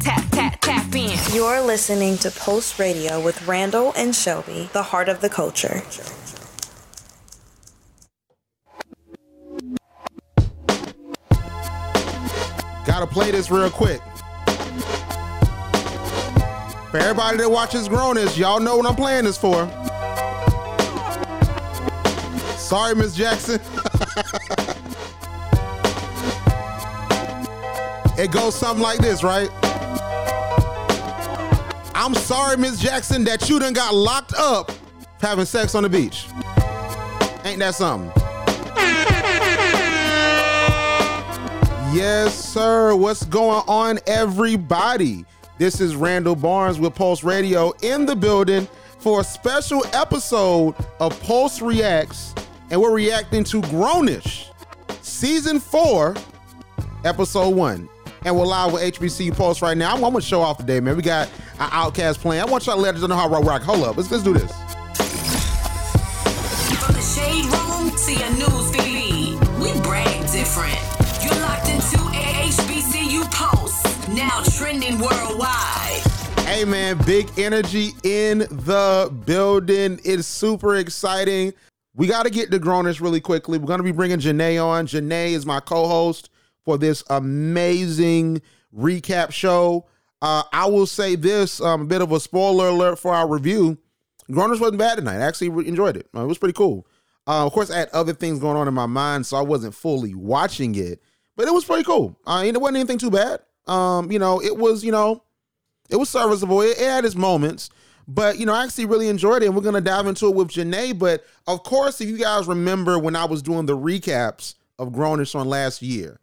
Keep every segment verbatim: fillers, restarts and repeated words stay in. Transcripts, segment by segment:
Tap, tap, tap in. You're listening to Pulse Radio with Randall and Shelby, the heart of the culture. Gotta play this real quick. For everybody that watches Grown-ish, y'all know what I'm playing this for. Sorry, Miss Jackson. It goes something like this, right? I'm sorry, Miss Jackson, that you done got locked up having sex on the beach. Ain't that something? Yes, sir. What's going on, everybody? This is Randall Barnes with Pulse Radio in the building for a special episode of Pulse Reacts, and we're reacting to Grown-ish, Season four, Episode one. And we're live with H B C U Pulse right now. I'm, I'm going to show off today, man. We got an Outcast playing. I want y'all to let us know how I rock. Hold up. Let's, let's do this. From the shade room to your news feed, we brag different. You're locked into H B C U Pulse. Now trending worldwide. Hey man, big energy in the building. It's super exciting. We got to get to Grown-ish really quickly. We're going to be bringing Janae on. Janae is my co-host for this amazing recap show. Uh, I will say this, um, a bit of a spoiler alert for our review. Grown-ish wasn't bad tonight. I actually enjoyed it. It was pretty cool. Uh, of course, I had other things going on in my mind, so I wasn't fully watching it. But it was pretty cool. Uh, it wasn't anything too bad. Um, you know, it was, you know, it was serviceable. It, it had its moments, but, you know, I actually really enjoyed it. And we're going to dive into it with Janae. But of course, if you guys remember when I was doing the recaps of Grown-ish on last year,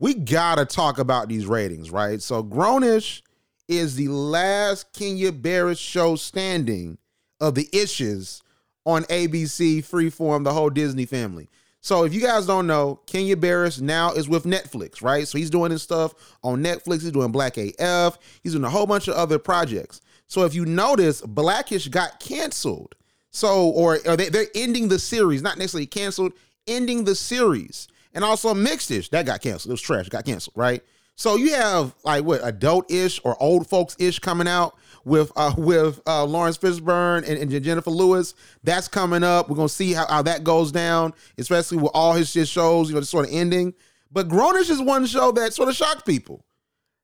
we got to talk about these ratings, right? So Grown-ish is the last Kenya Barris show standing of the ishes on A B C, Freeform, the whole Disney family. So if you guys don't know, Kenya Barris now is with Netflix, right? So he's doing his stuff on Netflix. He's doing Black A F. He's doing a whole bunch of other projects. So if you notice, Black-ish got canceled. So, or, or they, they're ending the series, not necessarily canceled, ending the series. And also Mixed-ish, that got canceled. It was trash, got canceled, right? So you have like what, adult-ish or old folks-ish coming out with uh, with uh, Lawrence Fishburne and, and Jennifer Lewis. That's coming up. We're going to see how, how that goes down, especially with all his, his shows, you know, just sort of ending. But Grown-ish is one show that sort of shocked people.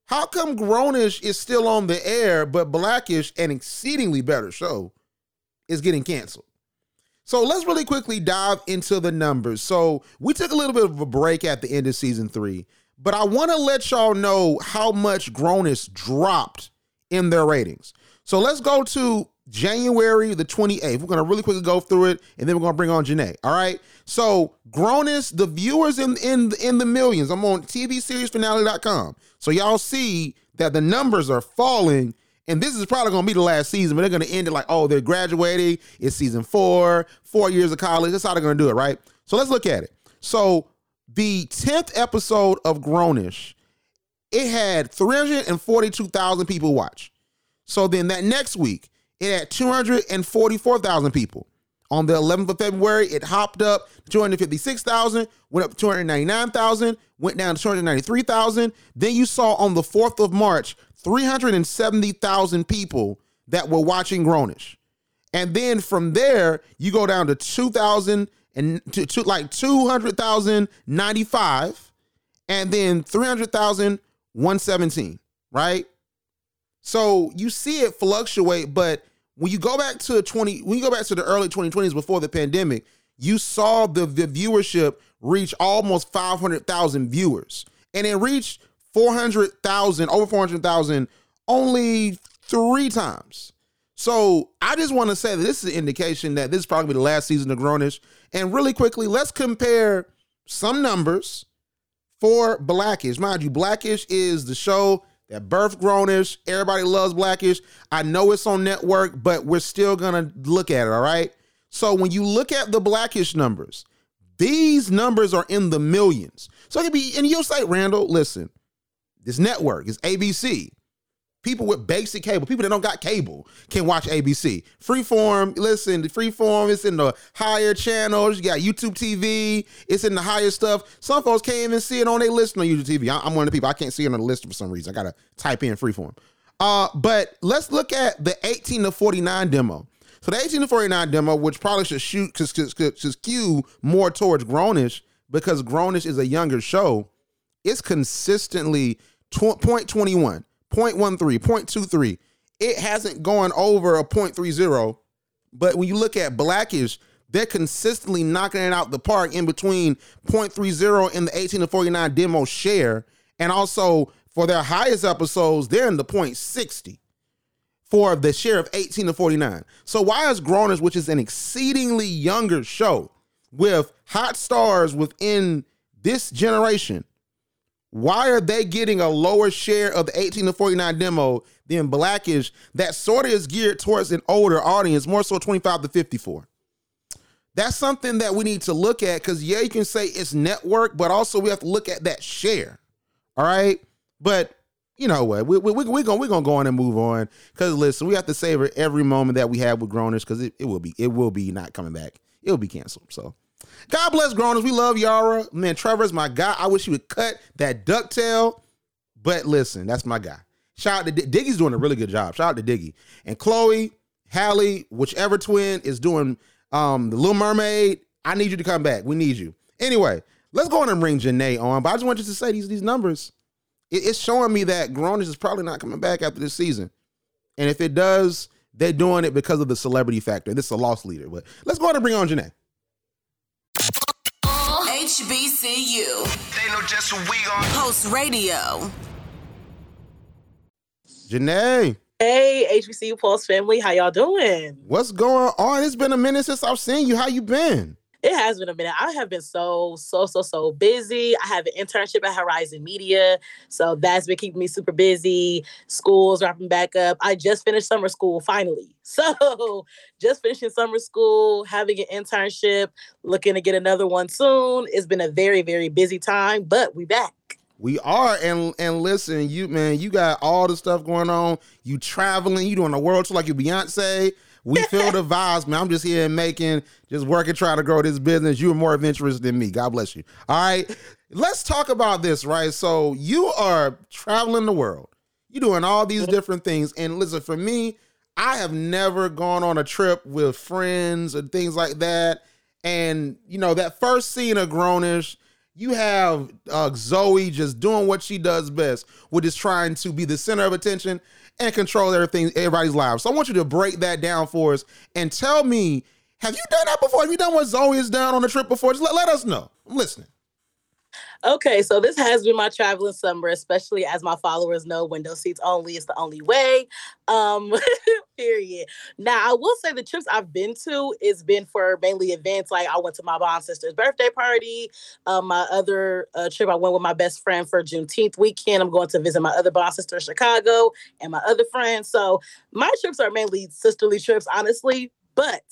How come Grown-ish is still on the air, but Black-ish, an exceedingly better show, is getting canceled? So let's really quickly dive into the numbers. So we took a little bit of a break at the end of season three, but I want to let y'all know how much Grown-ish dropped in their ratings. So let's go to January the twenty-eighth. We're going to really quickly go through it, and then we're going to bring on Janae. All right. So Grown-ish, the viewers in, in, in the millions. I'm on T V series finale dot com. So y'all see that the numbers are falling, and this is probably going to be the last season, but they're going to end it like, oh, they're graduating. It's season four, four years of college. That's how they're going to do it, right? So let's look at it. So the tenth episode of Grown-ish, it had three hundred forty-two thousand people watch. So then that next week, it had two hundred forty-four thousand people. On the eleventh of February, it hopped up two hundred fifty-six thousand, went up to two hundred ninety-nine thousand, went down to two hundred ninety-three thousand. Then you saw on the fourth of March, three hundred seventy thousand people that were watching Grown-ish. And then from there, you go down to two thousand and to, to like two hundred thousand ninety-five. And then three hundred thousand one hundred seventeen, right? So you see it fluctuate, but when you go back to twenty, when you go back to the early twenty twenties before the pandemic, you saw the, the viewership reach almost five hundred thousand viewers, and it reached four hundred thousand, over four hundred thousand, only three times. So I just want to say that this is an indication that this is probably the last season of Grown-ish. And really quickly, let's compare some numbers for Black-ish. Mind you, Black-ish is the show that birthed Grown-ish. Everybody loves Black-ish. I know it's on network, but we're still gonna look at it, all right? So when you look at the Black-ish numbers, these numbers are in the millions. So it could be, and you'll say, Randall, listen, this network is A B C. People with basic cable, people that don't got cable, can watch A B C. Freeform, listen, Freeform, it's in the higher channels. You got YouTube T V. It's in the higher stuff. Some folks can't even see it on their list on YouTube T V. I'm one of the people. I can't see it on the list for some reason. I got to type in Freeform. Uh, but let's look at the eighteen to forty-nine demo. So the eighteen to forty-nine demo, which probably should shoot, cause, cause, cause skew more towards Grown-ish, because Grown-ish is a younger show. It's consistently point two one. point one three, point two three. It hasn't gone over a point three zero. But when you look at Black-ish, they're consistently knocking it out the park in between point three zero and the eighteen to forty-nine demo share. And also for their highest episodes, they're in the point sixty for the share of eighteen to forty-nine. So why is Grown-ish, which is an exceedingly younger show with hot stars within this generation, why are they getting a lower share of the eighteen to forty-nine demo than Black-ish that sort of is geared towards an older audience, more so twenty-five to fifty-four? That's something that we need to look at, because, yeah, you can say it's network, but also we have to look at that share, all right? But you know what? We're we, we, we going we gonna go on and move on, because, listen, we have to savor every moment that we have with Grown-ish, because it, it will be it will be not coming back. It will be canceled, so. God bless Grown-ish. We love Yara. Man, Trevor's my guy. I wish he would cut that ducktail. But listen, that's my guy. Shout out to D- Diggy's doing a really good job. Shout out to Diggy. And Chloe, Halle, whichever twin is doing um, the Little Mermaid, I need you to come back. We need you. Anyway, let's go on and bring Janae on. But I just want you to say these, these numbers. It, it's showing me that Grown-ish is probably not coming back after this season. And if it does, they're doing it because of the celebrity factor. This is a loss leader. But let's go on and bring on Janae. H B C U. They know just who we are. Post Radio. Janae. Hey, H B C U Pulse family. How y'all doing? What's going on? It's been a minute since I've seen you. How you been? It has been a minute. I have been so, so, so, so busy. I have an internship at Horizon Media, so that's been keeping me super busy. School's wrapping back up. I just finished summer school, finally. So just finishing summer school, having an internship, looking to get another one soon. It's been a very, very busy time, but we back. We are, and and listen, you man, you got all the stuff going on. You traveling, you doing the world tour like you Beyonce. We feel the vibes, man. I'm just here in Macon, just working, trying to grow this business. You are more adventurous than me. God bless you. All right. Let's talk about this, right? So you are traveling the world. You're doing all these different things. And listen, for me, I have never gone on a trip with friends and things like that. And, you know, that first scene of Grown-ish, you have uh, Zoe just doing what she does best, which is trying to be the center of attention and control everything, everybody's lives. So I want you to break that down for us and tell me, have you done that before? Have you done what Zoe has done on a trip before? Just let, let us know. I'm listening. Okay, so this has been my traveling summer, especially as my followers know, window seats only is the only way, um, period. Now, I will say the trips I've been to has been for mainly events. Like I went to my mom's sister's birthday party. Um, my other uh, trip, I went with my best friend for Juneteenth weekend. I'm going to visit my other mom's sister in Chicago and my other friend. So my trips are mainly sisterly trips, honestly, but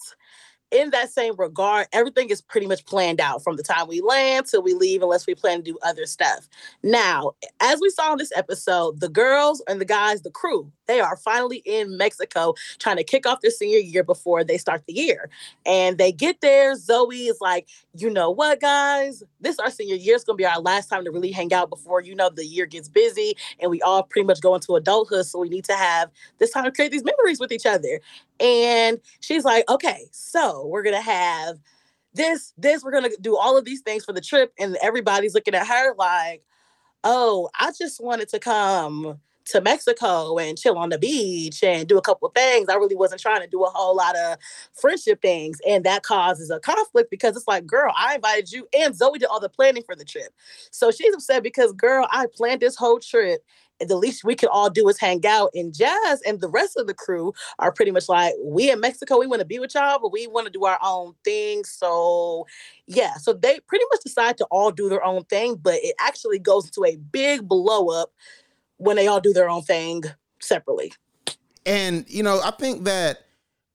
in that same regard, everything is pretty much planned out from the time we land till we leave, unless we plan to do other stuff. Now, as we saw in this episode, the girls and the guys, the crew, they are finally in Mexico trying to kick off their senior year before they start the year. And they get there. Zoe is like, you know what, guys? This our senior year. It's going to be our last time to really hang out before, you know, the year gets busy and we all pretty much go into adulthood. So we need to have this time to create these memories with each other. And she's like, okay, so we're going to have this, this, we're going to do all of these things for the trip. And everybody's looking at her like, oh, I just wanted to come to Mexico and chill on the beach and do a couple of things. I really wasn't trying to do a whole lot of friendship things. And that causes a conflict because it's like, girl, I invited you and Zoe did all the planning for the trip. So she's upset because, girl, I planned this whole trip. The least we could all do is hang out. And Jazz and the rest of the crew are pretty much like, we in Mexico, we want to be with y'all, but we want to do our own thing. So yeah, so they pretty much decide to all do their own thing, but it actually goes into a big blow up when they all do their own thing separately. And, you know, I think that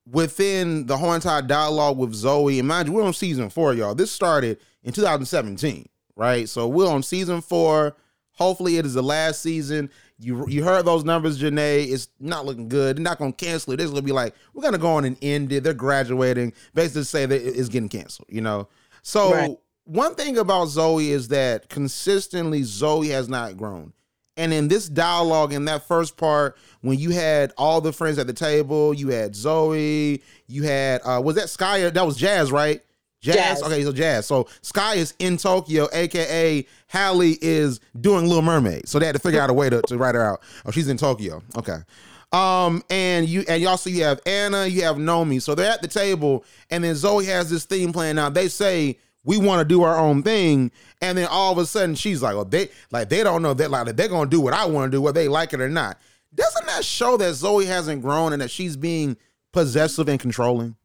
within the whole entire dialogue with Zoe, and mind you, we're on season four, y'all. This started in two thousand seventeen, right? So we're on season four. Hopefully it is the last season. You you heard those numbers, Janae. It's not looking good. They're not going to cancel it. They're going to be like, we're going to go on and end it. They're graduating. Basically say that it's getting canceled, you know. So right. One thing about Zoe is that consistently Zoe has not grown. And in this dialogue, in that first part, when you had all the friends at the table, you had Zoe, you had, uh, was that Sky? That was Jazz, right? Jazz? Jazz. Okay, so Jazz. So Sky is in Tokyo, a k a. Halle is doing Little Mermaid. So they had to figure out a way to, to write her out. Oh, she's in Tokyo. Okay. Um, and you and also you have Anna, you have Nomi. So they're at the table, and then Zoe has this theme playing out. They say, we want to do our own thing, and then all of a sudden she's like, "Oh, they like they don't know that like they're gonna do what I want to do, whether they like it or not." Doesn't that show that Zoe hasn't grown and that she's being possessive and controlling?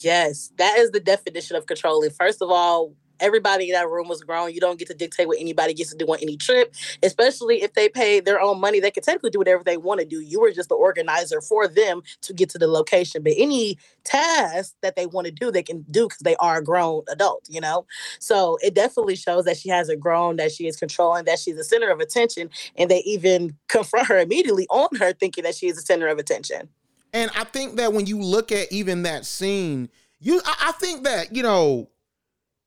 Yes, that is the definition of controlling. First of all, everybody in that room was grown. You don't get to dictate what anybody gets to do on any trip, especially if they pay their own money. They can technically do whatever they want to do. You were just the organizer for them to get to the location. But any task that they want to do, they can do because they are a grown adult, you know? So it definitely shows that she hasn't grown, that she is controlling, that she's the center of attention. And they even confront her immediately on her thinking that she is the center of attention. And I think that when you look at even that scene, you, I, I think that, you know,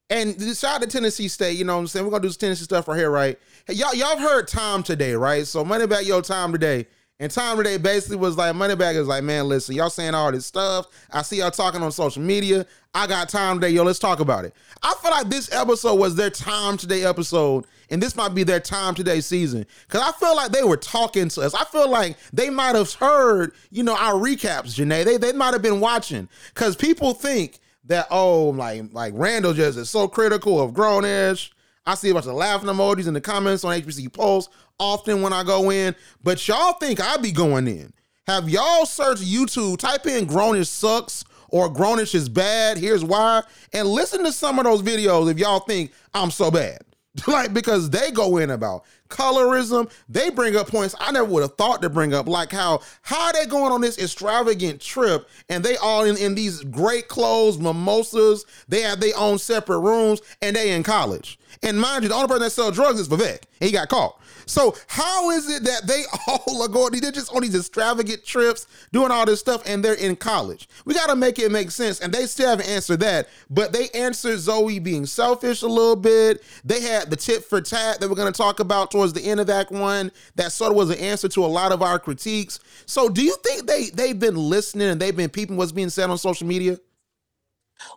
and shout out to Tennessee State, you know what I'm saying? We're going to do Tennessee stuff right here, right? Hey, y'all, y'all have heard Time Today, right? So Money Back, yo, Time Today. And Time Today basically was like, Money Back is like, man, listen, y'all saying all this stuff. I see y'all talking on social media. I got time today, yo, let's talk about it. I feel like this episode was their Time Today episode, and this might be their Time Today season. Because I feel like they were talking to us. I feel like they might have heard, you know, our recaps, Janae. They, they might have been watching. Because people think, that, oh, like like Randall just is so critical of Grown-ish. I see a bunch of laughing emojis in the comments on H B C U Pulse often when I go in. But y'all think I be going in. Have y'all searched YouTube, type in Grown-ish sucks or Grown-ish is bad, here's why, and listen to some of those videos if y'all think I'm so bad. Like, because they go in about colorism. They bring up points I never would have thought to bring up, like how how are they going on this extravagant trip and they all in, in these great clothes, mimosas, they have their own separate rooms, and they in college. And mind you, the only person that sells drugs is Vivek, and he got caught. So how is it that they all are going, they're just on these extravagant trips, doing all this stuff, and they're in college? We got to make it make sense, and they still haven't answered that, but they answered Zoe being selfish a little bit. They had the tit for tat that we're going to talk about towards the end of that one. That sort of was an answer to a lot of our critiques. So do you think they, they've been listening and they've been peeping what's being said on social media?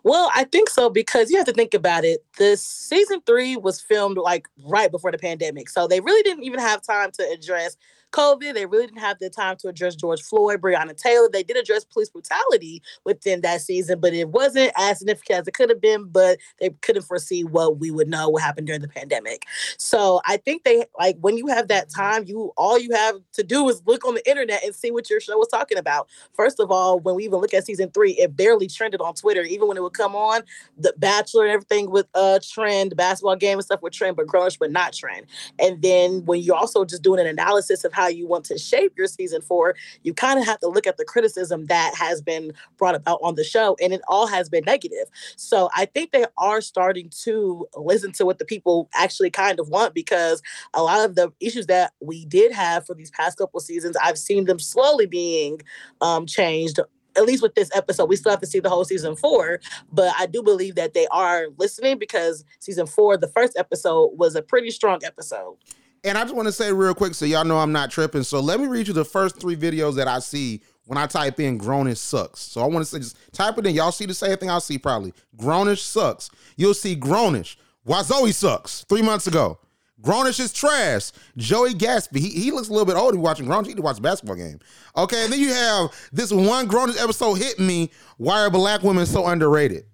Well, I think so, because you have to think about it. This season three was filmed like right before the pandemic. So they really didn't even have time to address COVID. They really didn't have the time to address George Floyd, Breonna Taylor. They did address police brutality within that season, but it wasn't as significant as it could have been, but they couldn't foresee what we would know what happened during the pandemic. So I think they, like, when you have that time, you all you have to do is look on the internet and see what your show was talking about. First of all, when we even look at season three, it barely trended on Twitter. Even when it would come on, The Bachelor and everything would uh, trend, basketball game and stuff would trend, but Grown-ish would not trend. And then when you're also just doing an analysis of how you want to shape your season four, you kind of have to look at the criticism that has been brought about on the show, and it all has been negative. So I think they are starting to listen to what the people actually kind of want, because a lot of the issues that we did have for these past couple seasons, I've seen them slowly being um, changed, at least with this episode. We still have to see the whole season four, but I do believe that they are listening, because season four, the first episode, was a pretty strong episode. And I just want to say real quick, so y'all know I'm not tripping. So let me read you the first three videos that I see when I type in Grown-ish sucks. So I want to say, just type it in. Y'all see the same thing I see probably. Grown-ish sucks. You'll see Grown-ish. Why Zoe sucks. Three months ago. Grown-ish is trash. Joey Gatsby. He, he looks a little bit older watching Grown-ish. He didn't watch a basketball game. Okay, and then you have this one Grown-ish episode hit me. Why are black women so underrated?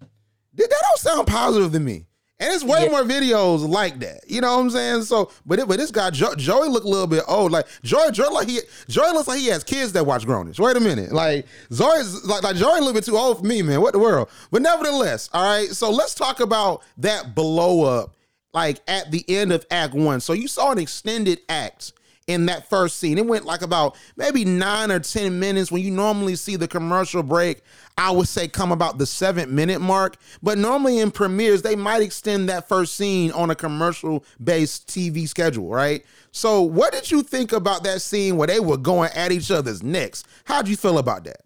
That don't sound positive to me. And it's way yeah. more videos like that. You know what I'm saying? So, but it, but this guy, jo- Joey look a little bit old. Like, Joey, Joey, like he, Joey looks like he has kids that watch Grown-ish. Wait a minute. Like, Zoe's, like, like Joey a little bit too old for me, man. What the world? But nevertheless, all right? So let's talk about that blow up, like, at the end of Act One. So you saw an extended act. in that first scene. It went like about maybe nine or ten minutes when you normally see the commercial break. I would say come about the seventh minute mark, but normally in premieres, they might extend that first scene on a commercial based T V schedule, right? So what did you think about that scene where they were going at each other's necks? How'd you feel about that?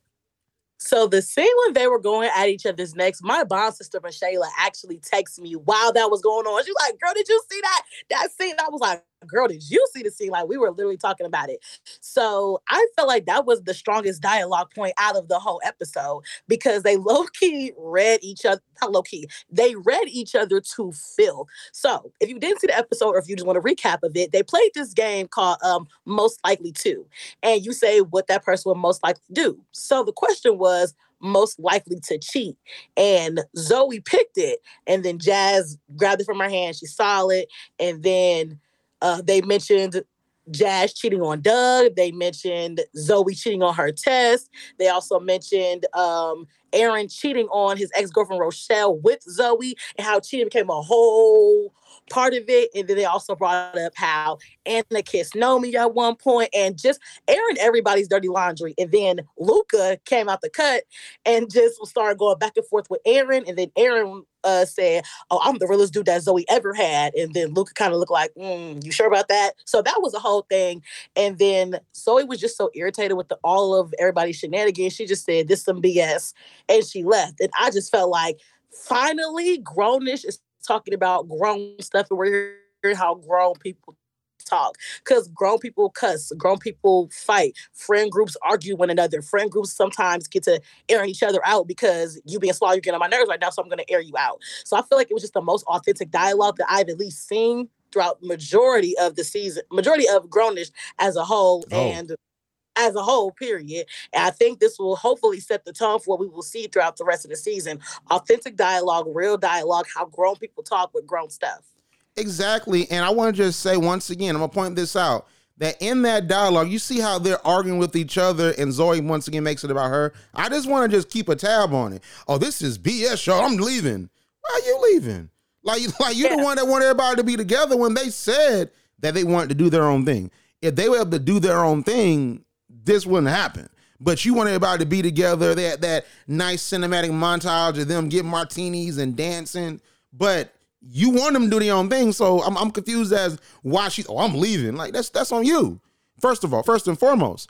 So the scene when they were going at each other's necks, my bomb sister, Michaela, actually texted me while that was going on. She was like, girl, did you see that? That scene? I was like, girl, did you see the scene? Like, we were literally talking about it. So I felt like that was the strongest dialogue point out of the whole episode because they low-key read each other, not low-key, they read each other to fill. So if you didn't see the episode or if you just want a recap of it, they played this game called um, Most Likely To. And you say what that person would most likely do. So the question was, most likely to cheat. And Zoe picked it. And then Jazz grabbed it from her hand. She saw it. And then Uh, they mentioned Jazz cheating on Doug. They mentioned Zoe cheating on her test. They also mentioned um, Aaron cheating on his ex-girlfriend Rochelle with Zoe and how cheating became a whole part of it. And then they also brought up how Anna kissed Nomi at one point and just airing everybody's dirty laundry. And then Luca came out the cut and just started going back and forth with Aaron. And then Aaron uh, said, oh, I'm the realest dude that Zoe ever had. And then Luca kind of looked like, mm, you sure about that? So that was a whole thing. And then Zoe was just so irritated with the, all of everybody's shenanigans. She just said, this is some B S. And she left. And I just felt like finally Grown-ish is talking about grown stuff and we're hearing how grown people talk because grown people cuss, grown people fight, friend groups argue one another, friend groups sometimes get to airing each other out because you being slow, you're getting on my nerves right now, so I'm going to air you out. So I feel like it was just the most authentic dialogue that I've at least seen throughout majority of the season, majority of Grown-ish as a whole oh. and as a whole, period. And I think this will hopefully set the tone for what we will see throughout the rest of the season. Authentic dialogue, real dialogue, how grown people talk with grown stuff. Exactly. And I want to just say once again, I'm going to point this out, that in that dialogue, you see how they're arguing with each other and Zoe once again makes it about her. I just want to just keep a tab on it. Oh, this is B S, y'all. I'm leaving. Why are you leaving? Like, like you're yeah. the one that want everybody to be together when they said that they wanted to do their own thing. If they were able to do their own thing, this wouldn't happen. But you want everybody to be together. They had that nice cinematic montage of them getting martinis and dancing. But you want them to do their own thing. So I'm, I'm confused as why she's, oh, I'm leaving. Like, that's that's on you. First of all, first and foremost,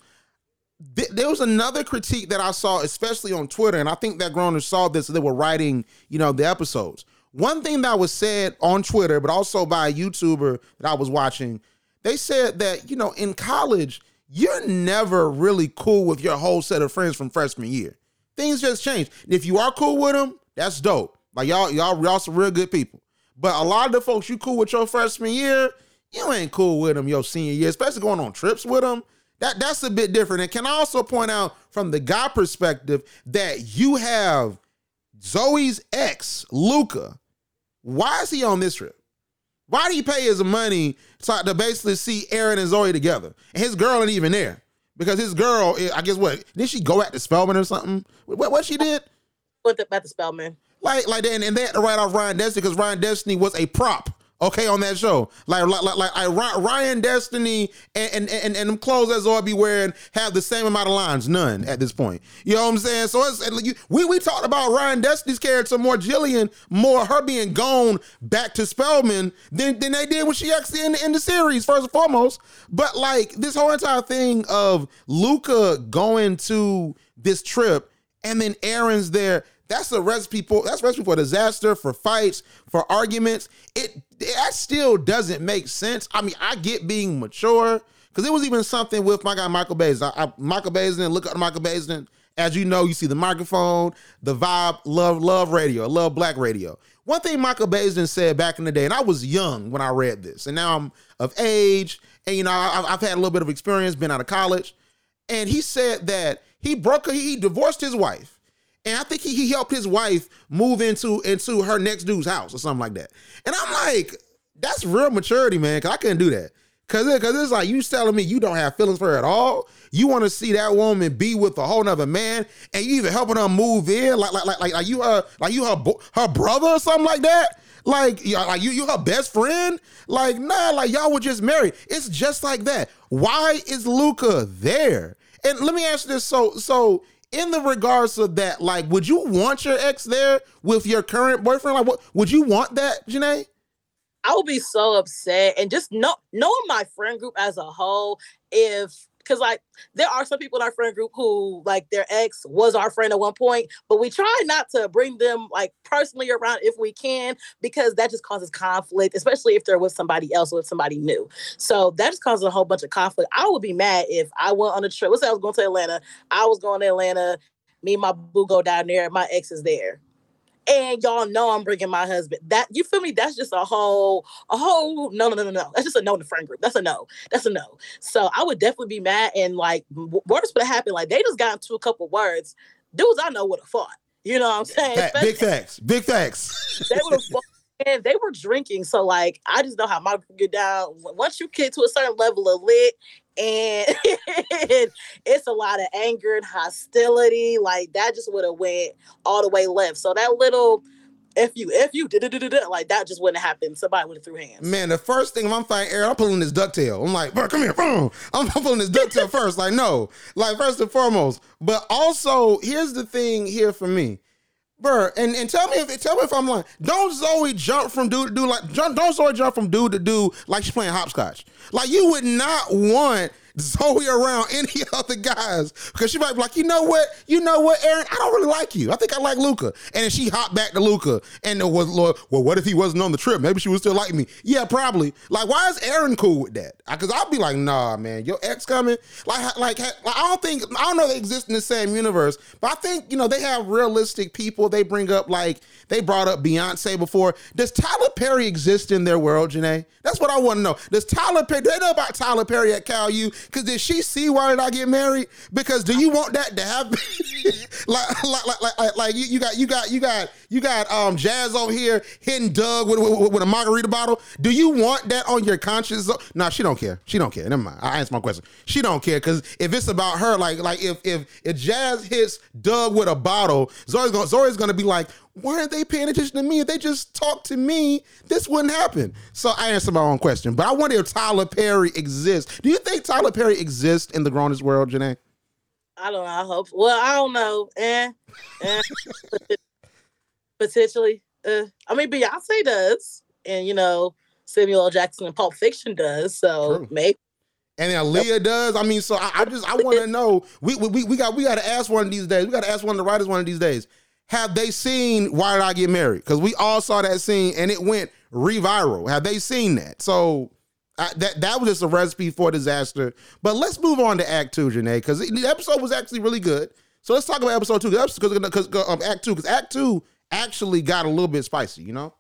th- there was another critique that I saw, especially on Twitter. And I think that Grown-ish saw this. They were writing, you know, the episodes. One thing that was said on Twitter, but also by a YouTuber that I was watching, they said that, you know, in college, you're never really cool with your whole set of friends from freshman year. Things just change. If you are cool with them, that's dope. Like y'all, y'all, y'all some real good people. But a lot of the folks you cool with your freshman year, you ain't cool with them your senior year, especially going on trips with them. That that's a bit different. And can I also point out from the guy perspective that you have Zoe's ex, Luca. Why is he on this trip? Why did he pay his money to, to basically see Aaron and Zoe together? And his girl ain't even there. Because his girl, I guess what? Did she go at the Spelman or something? What, what she did? Went at the Spelman. Like, like and, and they had to write off Ryan Destiny because Ryan Destiny was a prop, okay, on that show. Like, like, like, like I, Ryan Destiny and, and, and, and them clothes that Zoe be wearing have the same amount of lines. None at this point. You know what I'm saying? So it's, we, we talked about Ryan Destiny's character more, Jillian, more her being gone back to Spelman than, than they did when she actually in the, in the series, first and foremost. But like this whole entire thing of Luca going to this trip and then Aaron's there, that's a recipe for that's a recipe for disaster, for fights, for arguments. It that still doesn't make sense. I mean, I get being mature because it was even something with my guy Michael Bazin. I, I, Michael Bazin, look up to Michael Bazin. As you know, you see the microphone, the vibe, love, love radio, love black radio. One thing Michael Bazin said back in the day, and I was young when I read this, and now I'm of age, and you know I, I've had a little bit of experience, been out of college, and he said that he broke, he divorced his wife. And I think he, he helped his wife move into, into her next dude's house or something like that. And I'm like, that's real maturity, man, because I couldn't do that. Because it, it's like you telling me you don't have feelings for her at all. You want to see that woman be with a whole nother man and you even helping her move in like like like, like you uh, like you her, her brother or something like that. Like, like you, you her best friend? Like, nah, like y'all were just married. It's just like that. Why is Luca there? And let me ask you this. So, so in the regards of that, like, would you want your ex there with your current boyfriend? Like, what would you want that, Janae? I would be so upset. And just know, knowing my friend group as a whole, if... Because, like, there are some people in our friend group who, like, their ex was our friend at one point, but we try not to bring them, like, personally around if we can, because that just causes conflict, especially if they're with somebody else or with somebody new. So that just causes a whole bunch of conflict. I would be mad if I went on a trip. Let's say I was going to Atlanta. I was going to Atlanta. Me and my boo go down there. My ex is there. And y'all know I'm bringing my husband. That, you feel me? That's just a whole, a whole, no, no, no, no, no. That's just a no in the friend group. That's a no. That's a no. So I would definitely be mad. And like, words would have happened. Like, they just got into a couple words. Dudes I know would have fought. You know what I'm saying? That, big facts. Big facts. They would have fought. And they were drinking. So like, I just know how my group get down. Once you get to a certain level of lit, and it's a lot of anger and hostility. Like, that just would have went all the way left. So that little if you if you like that just wouldn't happen. Somebody would have threw hands. Man, the first thing if I'm fighting Aaron, I'm pulling this ducktail. I'm like, bro, come here, boom. I'm pulling this ducktail first. Like, no, like first and foremost. But also, here's the thing here for me, bro. And and tell me if tell me if I'm lying. Don't Zoe jump from dude to dude like don't Zoe jump from dude to dude like she's playing hopscotch. Like, you would not want Zoe around any other guys, because she might be like, you know what, you know what, Aaron, I don't really like you. I think I like Luca. And then she hopped back to Luca, and it was like, well, what if he wasn't on the trip? Maybe she would still like me. Yeah, probably. Like, why is Aaron cool with that? Because I'd be like, nah, man, your ex coming. Like, like, like, I don't think, I don't know they exist in the same universe, but I think, you know, they have realistic people. They bring up, like, they brought up Beyonce before. Does Tyler Perry exist in their world, Janae? That's what I want to know. Does Tyler Perry, they know about Tyler Perry at Cal U? Because did she see Why Did I Get Married? Because do you want that to happen? like, like, like, like, like you, you got, you got, you got, you got um, Jazz over here hitting Doug with, with, with a margarita bottle. Do you want that on your conscience? No, nah, she don't care. She don't care. Never mind. I answered my question. She don't care, because if it's about her, like, like if if if Jazz hits Doug with a bottle, Zoe's gonna Zoe's gonna be like, why aren't they paying attention to me? If they just talked to me, this wouldn't happen. So I answered my own question. But I wonder if Tyler Perry exists. Do you think Tyler Perry exists in the grown-ish world, Janae? I don't know. I hope. Well, I don't know. Eh, eh. Potentially. Uh, I mean, Beyonce does. And, you know, Samuel L. Jackson in Pulp Fiction does. So True. Maybe. And then Aaliyah does. I mean, so I, I just, I want to know. We, we, we got, we got to ask one of these days. We got to ask one of the writers one of these days. Have they seen Why Did I Get Married? Because we all saw that scene and it went re-viral. Have they seen that? So I, that that was just a recipe for disaster. But let's move on to Act Two, Janae, because the episode was actually really good. So let's talk about Episode Two, because um, Act Two, because Act Two actually got a little bit spicy, you know.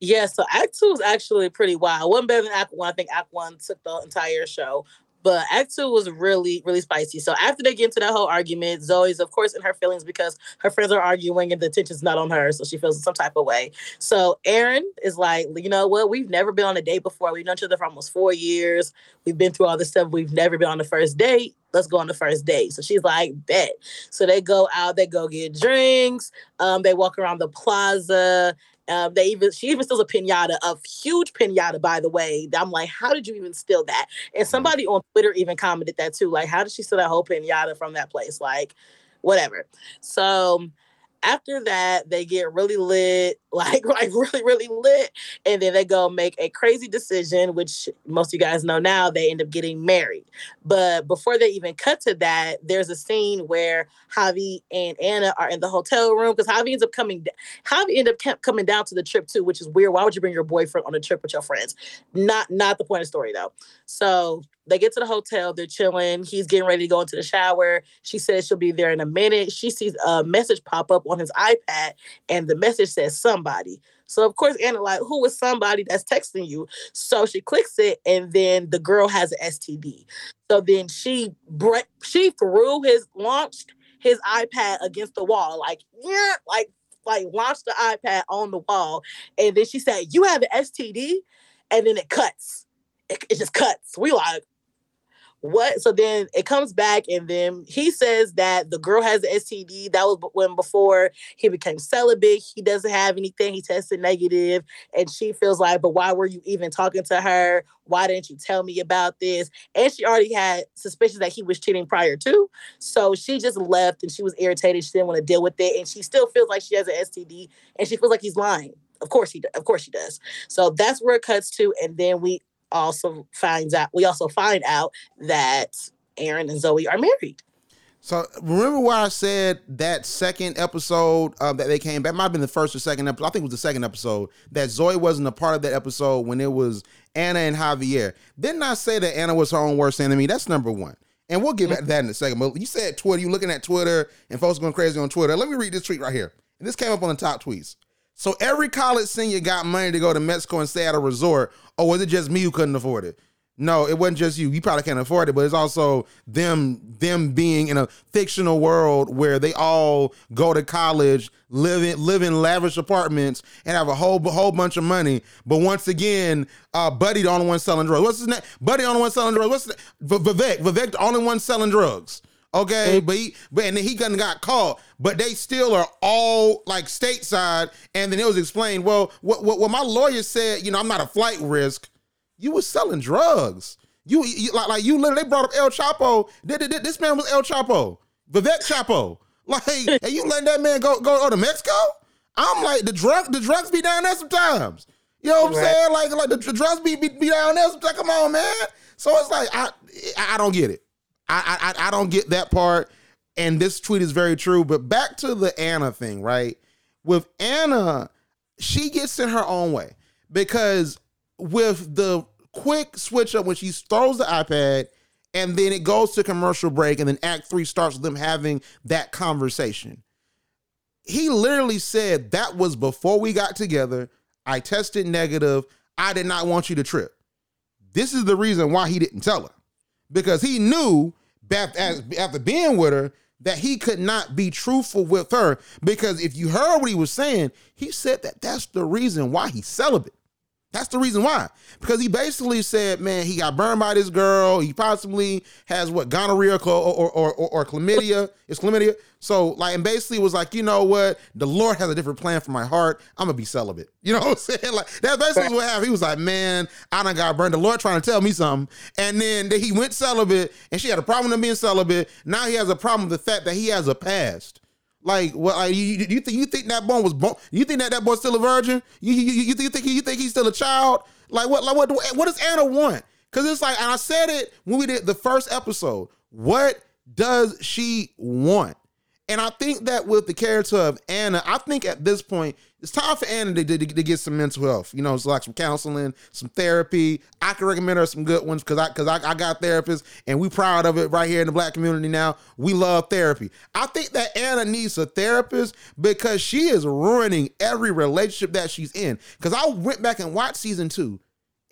Yeah, so Act Two was actually pretty wild. It wasn't better than Act One. I think Act One took the entire show. But Act Two was really, really spicy. So after they get into that whole argument, Zoe's, of course, in her feelings because her friends are arguing and the attention's not on her, so she feels some type of way. So Aaron is like, you know what? We've never been on a date before. We've known each other for almost four years. We've been through all this stuff. We've never been on the first date. Let's go on the first date. So she's like, bet. So they go out. They go get drinks. Um, they walk around the plaza. Um, they even she even steals a pinata, a huge pinata, by the way. I'm like, how did you even steal that? And somebody on Twitter even commented that too. Like, how did she steal that whole pinata from that place? Like, whatever. So after that, they get really lit, like, like really, really lit. And then they go make a crazy decision, which most of you guys know now, they end up getting married. But before they even cut to that, there's a scene where Javi and Anna are in the hotel room, because Javi ends up coming, Javi ended up kept coming down to the trip too, which is weird. Why would you bring your boyfriend on a trip with your friends? Not, not the point of the story though. So they get to the hotel, they're chilling, he's getting ready to go into the shower. She says she'll be there in a minute. She sees a message pop up on his iPad, and the message says somebody. So, of course, Anna, like, who is somebody that's texting you? So she clicks it, and then the girl has an S T D. So then she bre- she threw his, launched his iPad against the wall, like, yeah, like, like launched the iPad on the wall. And then she said, you have an S T D? And then it cuts. It, it just cuts. We like, what? So then it comes back, and then he says that the girl has an S T D. That was when before he became celibate. He doesn't have anything. He tested negative, and she feels like, but why were you even talking to her? Why didn't you tell me about this? And she already had suspicions that he was cheating prior to. So she just left, and she was irritated. She didn't want to deal with it, and she still feels like she has an S T D, and she feels like he's lying. Of course he, of course she does. So that's where it cuts to, and then we also finds out. We also find out that Aaron and Zoe are married. So remember why I said that second episode uh, that they came back, might have been the first or second episode. I think it was the second episode that Zoe wasn't a part of that episode when it was Anna and Javier. Didn't I say that Anna was her own worst enemy? That's number one. And we'll get back to that in a second. But you said Twitter, you looking at Twitter and folks going crazy on Twitter. Let me read this tweet right here. And this came up on the top tweets. So every college senior got money to go to Mexico and stay at a resort. Or was it just me who couldn't afford it? No, it wasn't just you. You probably can't afford it, but it's also them them being in a fictional world where they all go to college, live in, live in lavish apartments, and have a whole whole bunch of money. But once again, uh, Buddy the only one selling drugs. What's his name? Buddy the only one selling drugs. What's his name? Vivek. Vivek the only one selling drugs. Okay, but he, but and then he got caught, but they still are all like stateside. And then it was explained, well, what, what, what my lawyer said, you know, I'm not a flight risk. You were selling drugs. You, you like, like you literally, they brought up El Chapo. This man was El Chapo, Vivek Chapo. Like, and you let that man go, go to Mexico? I'm like, the drug, the drugs be down there sometimes. You know what I'm right. saying? Like, like the, the drugs be, be, be down there. Sometimes. Come on, man. So it's like, I, I don't get it. I, I I don't get that part, and this tweet is very true. But back to the Anna thing, right? With Anna, she gets in her own way because with the quick switch up when she throws the iPad and then it goes to commercial break and then act three starts with them having that conversation. He literally said, that was before we got together. I tested negative. I did not want you to trip. This is the reason why he didn't tell her. Because he knew after being with her that he could not be truthful with her. Because if you heard what he was saying, he said that that's the reason why he's celibate. That's the reason why. Because he basically said, man, he got burned by this girl. He possibly has what, gonorrhea or, or, or, or chlamydia. It's chlamydia. So like, and basically was like, you know what? The Lord has a different plan for my heart. I'm going to be celibate. You know what I'm saying? Like that's basically what happened. He was like, man, I done got burned. The Lord trying to tell me something. And then he went celibate and she had a problem with him being celibate. Now he has a problem with the fact that he has a past. Like, well, like, you, you think you think that boy was born? You think that that boy's still a virgin? You you, you, you think you think, he, you think he's still a child? Like what? Like what? What does Anna want? Because it's like, and I said it when we did the first episode. What does she want? And I think that with the character of Anna, I think at this point it's time for Anna to, to, to get some mental health. You know, it's like some counseling, some therapy. I can recommend her some good ones because I because I, I got therapists and we proud of it right here in the Black community now. We love therapy. I think that Anna needs a therapist because she is ruining every relationship that she's in. Because I went back and watched season two.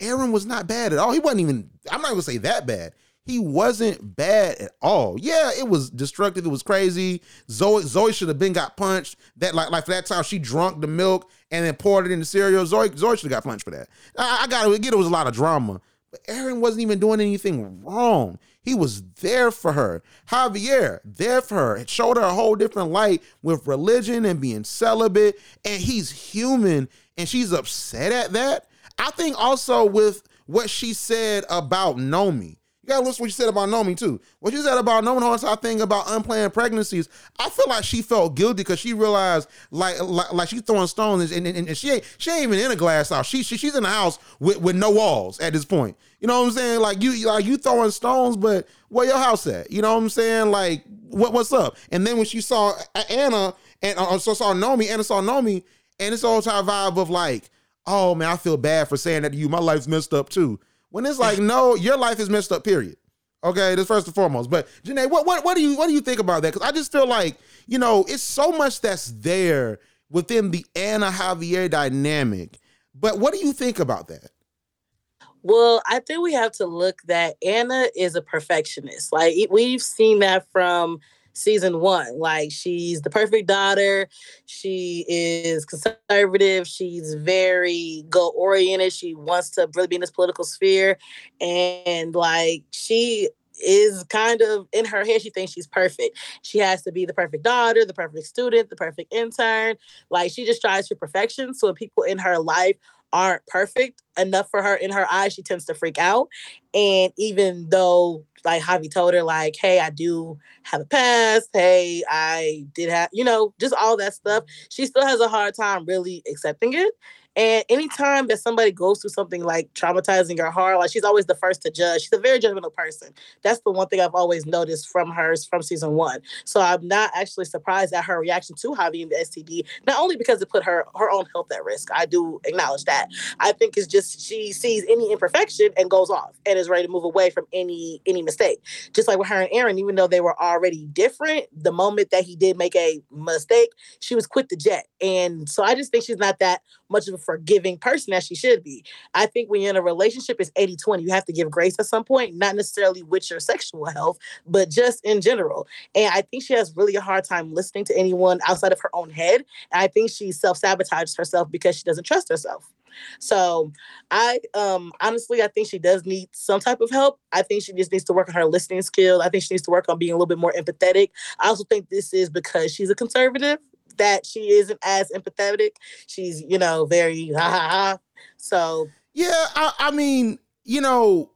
Aaron was not bad at all. He wasn't even, I'm not going to say that bad. He wasn't bad at all. Yeah, it was destructive. It was crazy. Zoe Zoe should have been got punched. That like like for that time she drunk the milk and then poured it in the cereal. Zoe Zoe should have got punched for that. I, I gotta get it was a lot of drama. But Aaron wasn't even doing anything wrong. He was there for her. Javier, there for her. It showed her a whole different light with religion and being celibate. And he's human and she's upset at that. I think also with what she said about Nomi. You gotta listen to what you said about Nomi too. What you said about Nomi, the whole entire thing about unplanned pregnancies, I feel like she felt guilty because she realized like like, like she's throwing stones and, and, and she ain't she ain't even in a glass house. She, she she's in a house with, with no walls at this point. You know what I'm saying? Like you like you throwing stones, but where your house at? You know what I'm saying? Like what what's up? And then when she saw Anna and uh, so saw Nomi, Anna saw Nomi, and it's all entire vibe of like, oh man, I feel bad for saying that to you. My life's messed up too. When it's like, no, your life is messed up, period. Okay, that's first and foremost. But Janae, what, what what do you what do you think about that? Because I just feel like, you know, it's so much that's there within the Anna Javier dynamic. But what do you think about that? Well, I think we have to look that Anna is a perfectionist. Like we've seen that from season one. Like she's the perfect daughter. She is conservative. She's very goal oriented. She wants to really be in this political sphere. And like she is kind of in her head. She thinks she's perfect. She has to be the perfect daughter, the perfect student, the perfect intern. Like, she just strives for perfection. So if people in her life aren't perfect enough for her in her eyes, she tends to freak out. And even though, like, Javi told her, like, hey, I do have a past. Hey, I did have, you know, just all that stuff. She still has a hard time really accepting it. And anytime that somebody goes through something like traumatizing or hard, like, she's always the first to judge. She's a very judgmental person. That's the one thing I've always noticed from her from season one. So I'm not actually surprised at her reaction to Javi and the S T D, not only because it put her, her own health at risk. I do acknowledge that. I think it's just she sees any imperfection and goes off and is ready to move away from any, any mistake. Just like with her and Aaron, even though they were already different, the moment that he did make a mistake, she was quick to jet. And so I just think she's not that much of a forgiving person as she should be. I think when you're in a relationship, it's eighty twenty. You have to give grace at some point, not necessarily with your sexual health, but just in general. And I think she has really a hard time listening to anyone outside of her own head. And I think she self-sabotages herself because she doesn't trust herself. So I um, honestly, I think she does need some type of help. I think she just needs to work on her listening skills. I think she needs to work on being a little bit more empathetic. I also think this is because she's a conservative, that she isn't as empathetic. She's, you know, very ha ha ha. So yeah, I, I mean, you know,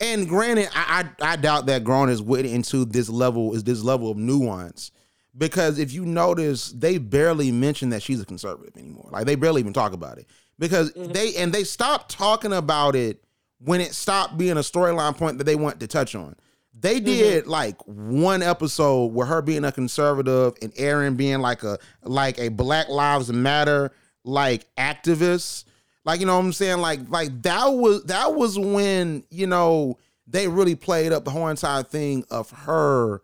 and granted, I I, I doubt that Grown-ish went into this level is this level of nuance, because if you notice, they barely mention that she's a conservative anymore. Like, they barely even talk about it because mm-hmm. they and they stopped talking about it when it stopped being a storyline point that they want to touch on. They did mm-hmm. like one episode where her being a conservative and Aaron being like a like a Black Lives Matter like activist, like, you know what I'm saying? Like like that was that was when, you know, they really played up the whole entire thing of her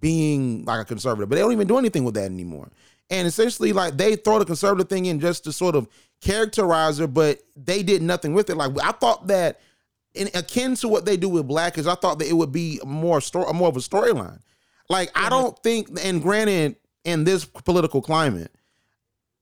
being like a conservative. But they don't even do anything with that anymore. And essentially, like, they throw the conservative thing in just to sort of characterize her, but they did nothing with it. Like, I thought that. And akin to what they do with Black-ish, I thought that it would be more story, more of a storyline. Like, mm-hmm. I don't think, and granted, in this political climate,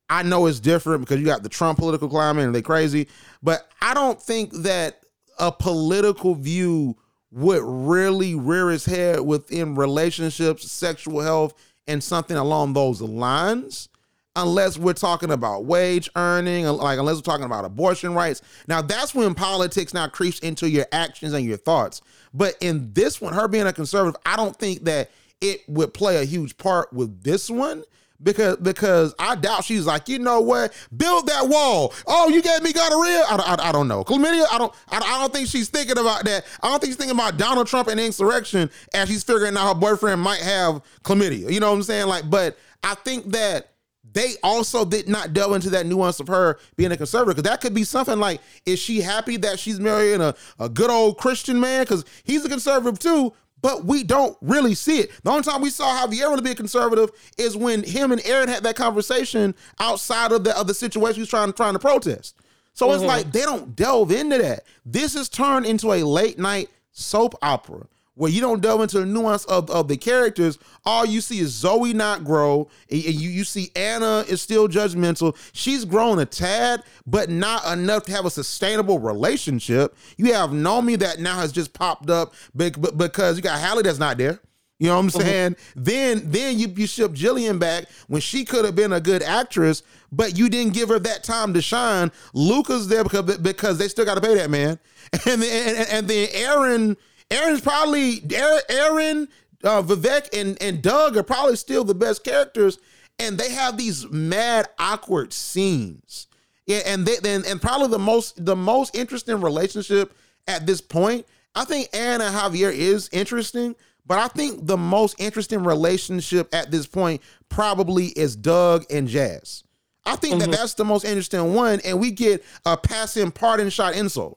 I know it's different because you got the Trump political climate and they crazy, but I don't think that a political view would really rear its head within relationships, sexual health, and something along those lines. Unless we're talking about wage earning, like unless we're talking about abortion rights. Now, that's when politics now creeps into your actions and your thoughts. But in this one, her being a conservative, I don't think that it would play a huge part with this one because because I doubt she's like, you know what, build that wall. Oh, you gave me gonorrhea? I, I, I don't know. Chlamydia? I don't, I, I don't think she's thinking about that. I don't think she's thinking about Donald Trump and insurrection as she's figuring out her boyfriend might have chlamydia. You know what I'm saying? Like, but I think that they also did not delve into that nuance of her being a conservative, because that could be something like, is she happy that she's marrying a, a good old Christian man? Because he's a conservative too, but we don't really see it. The only time we saw Javier really be a conservative is when him and Aaron had that conversation outside of the other situation he was trying, trying to protest. So mm-hmm. it's like they don't delve into that. This is turned into a late night soap opera where you don't delve into the nuance of, of the characters. All you see is Zoe not grow, and you, you see Anna is still judgmental. She's grown a tad, but not enough to have a sustainable relationship. You have Nomi that now has just popped up because you got Halle that's not there. You know what I'm saying? Mm-hmm. Then then you, you ship Jillian back when she could have been a good actress, but you didn't give her that time to shine. Luca's there because, because they still got to pay that man. And then, and, and then Aaron... Aaron's probably, Aaron, uh, Vivek, and, and Doug are probably still the best characters, and they have these mad, awkward scenes. Yeah, and they and, and probably the most the most interesting relationship at this point. I think Anna and Javier is interesting, but I think the most interesting relationship at this point probably is Doug and Jazz. I think mm-hmm. that that's the most interesting one, and we get a passing pardon shot insult.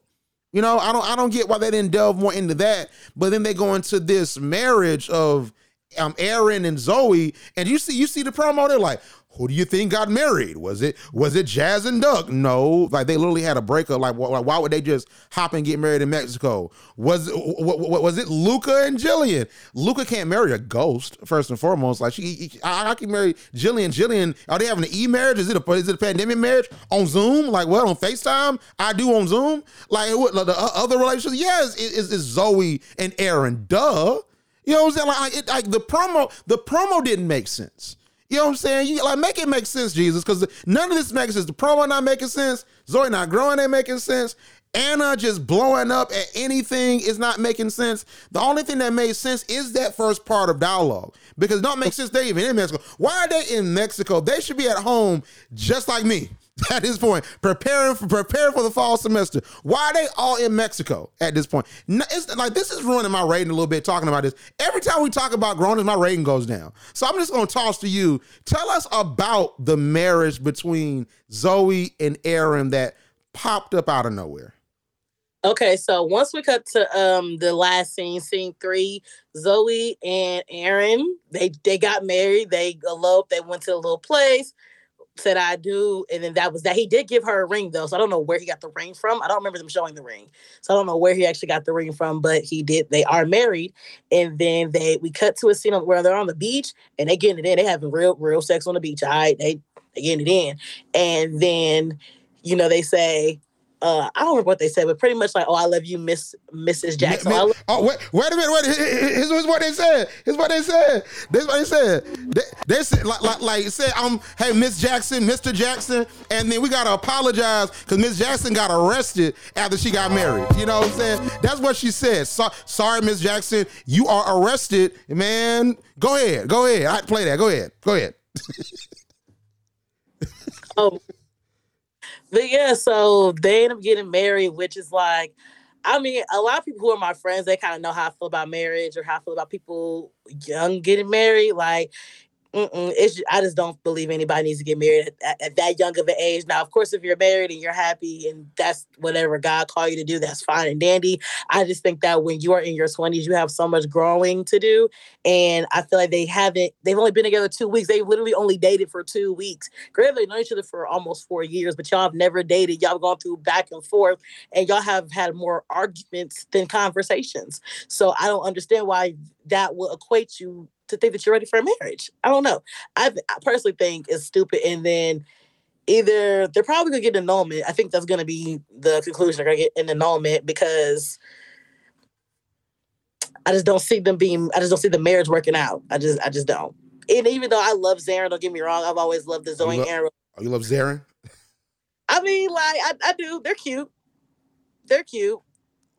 You know, I don't I don't get why they didn't delve more into that. But then they go into this marriage of um, Aaron and Zoe. And you see you see the promo. They're like, who do you think got married? Was it was it Jazz and Duck? No, like they literally had a breakup. Like, why, why would they just hop and get married in Mexico? Was was it Luca and Jillian? Luca can't marry a ghost, first and foremost. Like, she, I, I can marry Jillian. Jillian, are they having an e-marriage? Is it a is it a pandemic marriage on Zoom? Like, what, on FaceTime? I do on Zoom. Like, what, the other relationships? Yes, it is Zoe and Aaron. Duh. You know what I'm saying? Like, it, like the promo, the promo didn't make sense. You know what I'm saying? You, like, make it make sense, Jesus, because none of this makes sense. The promo not making sense. Zoe not growing ain't making sense. Anna just blowing up at anything is not making sense. The only thing that made sense is that first part of dialogue, because it don't make sense they're even in Mexico. Why are they in Mexico? They should be at home just like me at this point, preparing for, preparing for the fall semester. Why are they all in Mexico at this point? No, it's, like, this is ruining my rating a little bit talking about this. Every time we talk about Grown-ish, my rating goes down. So I'm just going to toss to you. Tell us about the marriage between Zoe and Aaron that popped up out of nowhere. Okay, so once we cut to um, the last scene, scene three, Zoe and Aaron, they they got married, they eloped, they went to a little place, said I do, and then that was that. He did give her a ring, though, so I don't know where he got the ring from. I don't remember them showing the ring, so I don't know where he actually got the ring from, but he did. They are married, and then they we cut to a scene where they're on the beach, and they getting it in. They having real, real sex on the beach, all right? They, they getting it in. And then, you know, they say... Uh, I don't remember what they said, but pretty much like, oh, I love you, Miss Missus Jackson. Ma- Ma- love- oh, wait, wait a minute, wait. Here's, here's what they said. Here's what they said. This what they said. They, they said like, like, like said, um, hey, Miss Jackson, Mister Jackson, and then we gotta apologize because Miss Jackson got arrested after she got married. You know what I'm saying? That's what she said. So, sorry, Miss Jackson, you are arrested, man. Go ahead, go ahead. I play that. Go ahead, go ahead. Oh. But yeah, so they end up getting married, which is like, I mean, a lot of people who are my friends, they kind of know how I feel about marriage or how I feel about people young getting married. Like, mm-mm, it's just, I just don't believe anybody needs to get married at, at that young of an age. Now, of course, if you're married and you're happy and that's whatever God called you to do, that's fine and dandy. I just think that when you are in your twenties, you have so much growing to do. And I feel like they haven't, they've only been together two weeks. They literally only dated for two weeks. Granted, they've known each other for almost four years, but y'all have never dated. Y'all have gone through back and forth, and y'all have had more arguments than conversations. So I don't understand why that will equate you to think that you're ready for a marriage. I don't know. I, I personally think it's stupid. And then either they're probably going to get an annulment. I think that's going to be the conclusion. They're going to get an annulment because... I just don't see them being, I just don't see the marriage working out. I just, I just don't. And even though I love Zarin, don't get me wrong, I've always loved the Zoe and Aaron. Oh, you love Zarin? I mean, like, I, I do. They're cute. They're cute.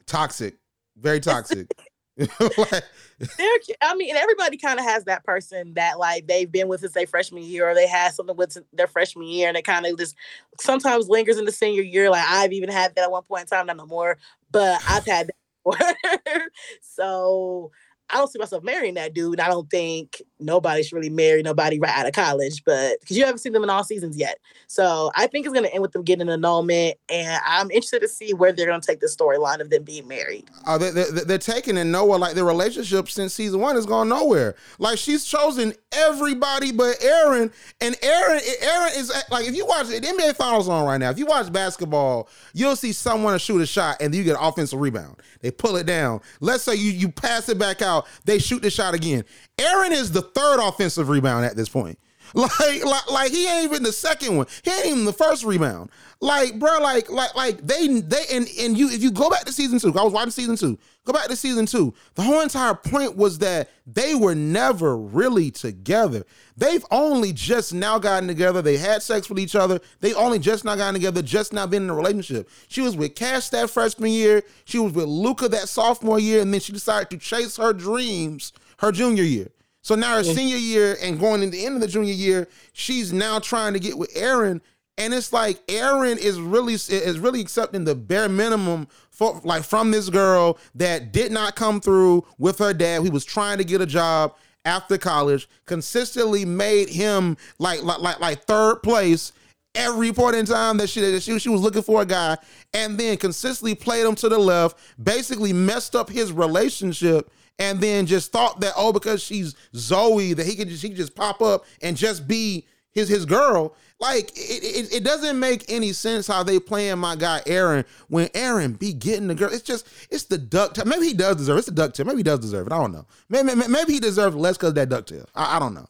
Toxic. Very toxic. Like, they're cute. I mean, and everybody kind of has that person that, like, they've been with since their freshman year, or they had something with their freshman year, and it kind of just sometimes lingers in the senior year. Like, I've even had that at one point in time, not no more, but I've had that. So I don't see myself marrying that dude. I don't think nobody should really marry nobody right out of college, but because you haven't seen them in all seasons yet. So I think it's going to end with them getting an annulment, and I'm interested to see where they're going to take the storyline of them being married. Uh, they, they, they're taking it nowhere. Like, their relationship since season one has gone nowhere. Like, she's chosen everybody but Aaron, and Aaron Aaron is, like, if you watch the N B A Finals on right now, if you watch basketball, you'll see someone shoot a shot, and you get an offensive rebound. They pull it down. Let's say you, you pass it back out. They shoot the shot again. Aaron is the third offensive rebound at this point. Like, like, like he ain't even the second one. He ain't even the first rebound. Like, bro, like, like, like they, they, and and you, if you go back to season two, I was watching season two. Go back to season two. The whole entire point was that they were never really together. They've only just now gotten together. They had sex with each other. They only just now gotten together, just now been in a relationship. She was with Cash that freshman year. She was with Luca that sophomore year, and then she decided to chase her dreams her junior year. So now her senior year and going into the end of the junior year, she's now trying to get with Aaron. And it's like Aaron is really is really accepting the bare minimum for, like, from this girl that did not come through with her dad. He was trying to get a job after college, consistently made him like like like, like third place every point in time that she that she, she was looking for a guy, and then consistently played him to the left, basically messed up his relationship. And then just thought that, oh, because she's Zoe, that he could just, he could just pop up and just be his his girl. Like, it, it, it doesn't make any sense how they playing my guy Aaron when Aaron be getting the girl. It's just, it's the ducktail. Maybe he does deserve it. It's the ducktail. Maybe he does deserve it. I don't know. Maybe, maybe he deserves less because of that ducktail. I, I don't know.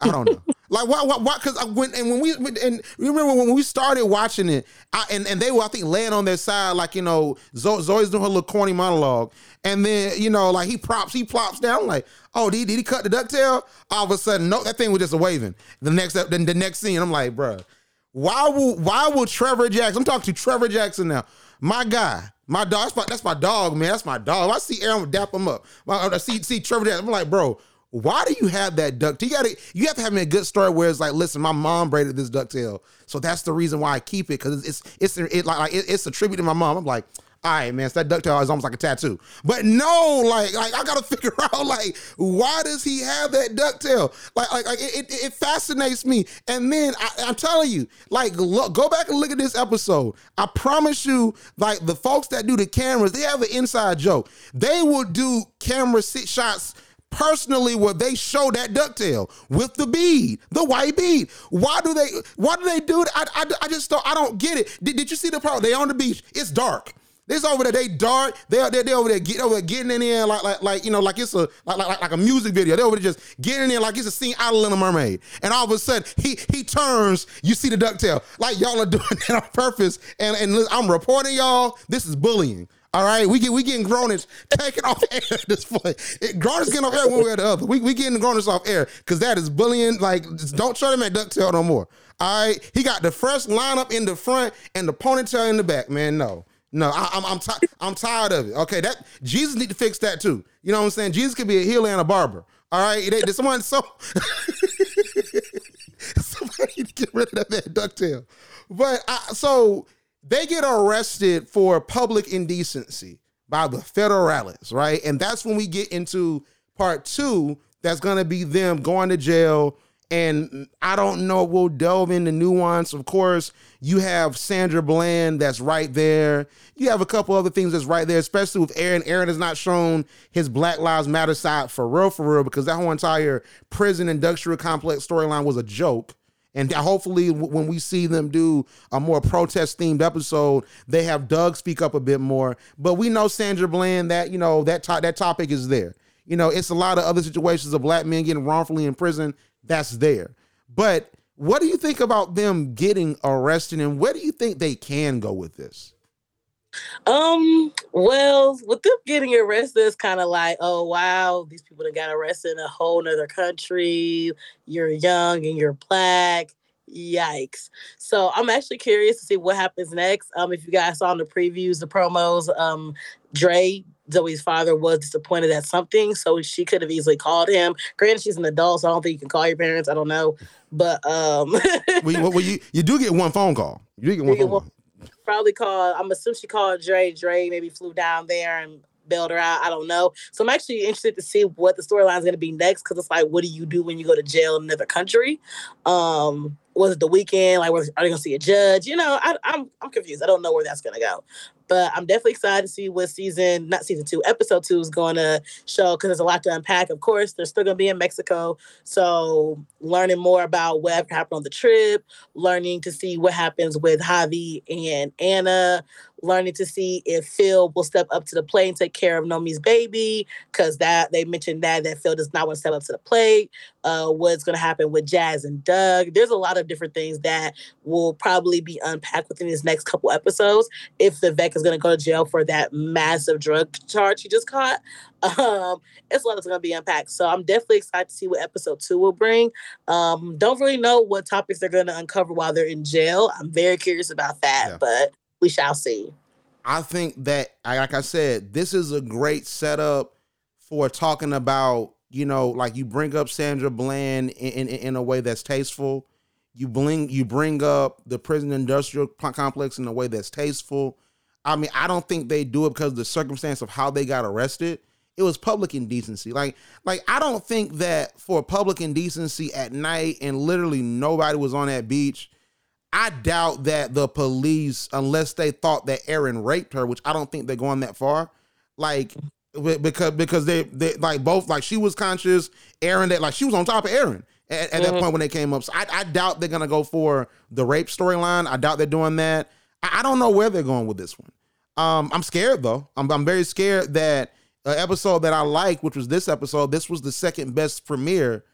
I don't know. Like, why, why, why? Because when and when we and remember when we started watching it, I, and and they were I think laying on their side, like, you know, Zoe, Zoe's doing her little corny monologue, and then, you know, like he props, he plops down. I'm like, oh, did, did he cut the ducktail? All of a sudden, no, that thing was just a waving. The next the, the next scene, I'm like, bro, why will why will Trevor Jackson? I'm talking to Trevor Jackson now, my guy. My dog. That's my, that's my dog, man. That's my dog. I see Aaron dap him up. I see see Trevor Jackson. I'm like, bro. Why do you have that ducktail? You gotta, you have to have me a good story where it's like, listen, my mom braided this ducktail, so that's the reason why I keep it, because it's it's it, like it's a tribute to my mom. I'm like, all right, man, so that ducktail is almost like a tattoo. But no, like like I gotta figure out like why does he have that ducktail? Like like, like it, it it fascinates me. And then I, I'm telling you, like look, go back and look at this episode. I promise you, like the folks that do the cameras, they have an inside joke. They will do camera sit shots. Personally, where they show that ducktail with the bead, the white bead. Why do they? Why do they do it? I, I, I just don't. I don't get it. Did, did you see the part? They on the beach. It's dark. This over there. They dark. They they they over there. Get over there, getting in there like like like you know like it's a like like like a music video. They over there just getting in there like it's a scene out of Little Mermaid. And all of a sudden he he turns. You see the ducktail. Like y'all are doing that on purpose. And and listen, I'm reporting y'all. This is bullying. All right, we get we getting Grown-ish taken off air at this point. Grown-ish getting off air one way or the other. We we getting Grown-ish off air because that is bullying. Like, just don't show them at ducktail no more. All right, he got the fresh lineup in the front and the ponytail in the back. Man, no, no, I, I'm I'm tired. I'm tired of it. Okay, that Jesus need to fix that too. You know what I'm saying? Jesus could be a healer and a barber. All right, they, they, someone so somebody need to get rid of that ducktail. But I, so. They get arrested for public indecency by the federales, right? And that's when we get into part two. That's going to be them going to jail. And I don't know. We'll delve into nuance. Of course, you have Sandra Bland that's right there. You have a couple other things that's right there, especially with Aaron. Aaron has not shown his Black Lives Matter side for real, for real, because that whole entire prison industrial complex storyline was a joke. And hopefully when we see them do a more protest-themed episode, they have Doug speak up a bit more. But we know Sandra Bland, that, you know, that, to- that topic is there. You know, it's a lot of other situations of Black men getting wrongfully in prison. That's there. But what do you think about them getting arrested, and where do you think they can go with this? Um, well, with them getting arrested, it's kind of like, oh, wow, these people that got arrested in a whole nother country. You're young and you're Black. Yikes. So I'm actually curious to see what happens next. Um, if you guys saw in the previews, the promos, um, Dre, Zoe's father, was disappointed at something, so she could have easily called him. Granted, she's an adult, so I don't think you can call your parents. I don't know. But um, well, you, well, you, you do get one phone call. You do get one you phone call. Probably called, I'm assuming she called Dre. Dre maybe flew down there and bailed her out. I don't know. So I'm actually interested to see what the storyline is going to be next, because it's like, what do you do when you go to jail in another country? Um, was it The Weeknd? Like, was, are they going to see a judge? You know, I, I'm I'm confused. I don't know where that's going to go. But I'm definitely excited to see what season, not season two, episode two is going to show, because there's a lot to unpack. Of course, they're still going to be in Mexico. So learning more about what happened on the trip, learning to see what happens with Javi and Anna, learning to see if Phil will step up to the plate and take care of Nomi's baby, because that they mentioned that, that Phil does not want to step up to the plate. Uh, what's going to happen with Jazz and Doug. There's a lot of different things that will probably be unpacked within these next couple episodes if Vivek is going to go to jail for that massive drug charge he just caught. Um, it's a lot that's going to be unpacked. So I'm definitely excited to see what episode two will bring. Um, don't really know what topics they're going to uncover while they're in jail. I'm very curious about that, yeah. But we shall see. I think that, like I said, this is a great setup for talking about, you know, like you bring up Sandra Bland in, in, in a way that's tasteful. You bring, you bring up the prison industrial complex in a way that's tasteful. I mean, I don't think they do it because of the circumstance of how they got arrested. It was public indecency. Like, like I don't think that for public indecency at night and literally nobody was on that beach, I doubt that the police, unless they thought that Aaron raped her, which I don't think they're going that far, like because because they, they like both like she was conscious, Aaron that like she was on top of Aaron. at, at mm-hmm. that point when they came up. So I, I doubt they're going to go for the rape storyline. I doubt they're doing that. I, I don't know where they're going with this one. Um, I'm scared, though. I'm, I'm very scared that an episode that I liked, which was this episode, this was the second best premiere.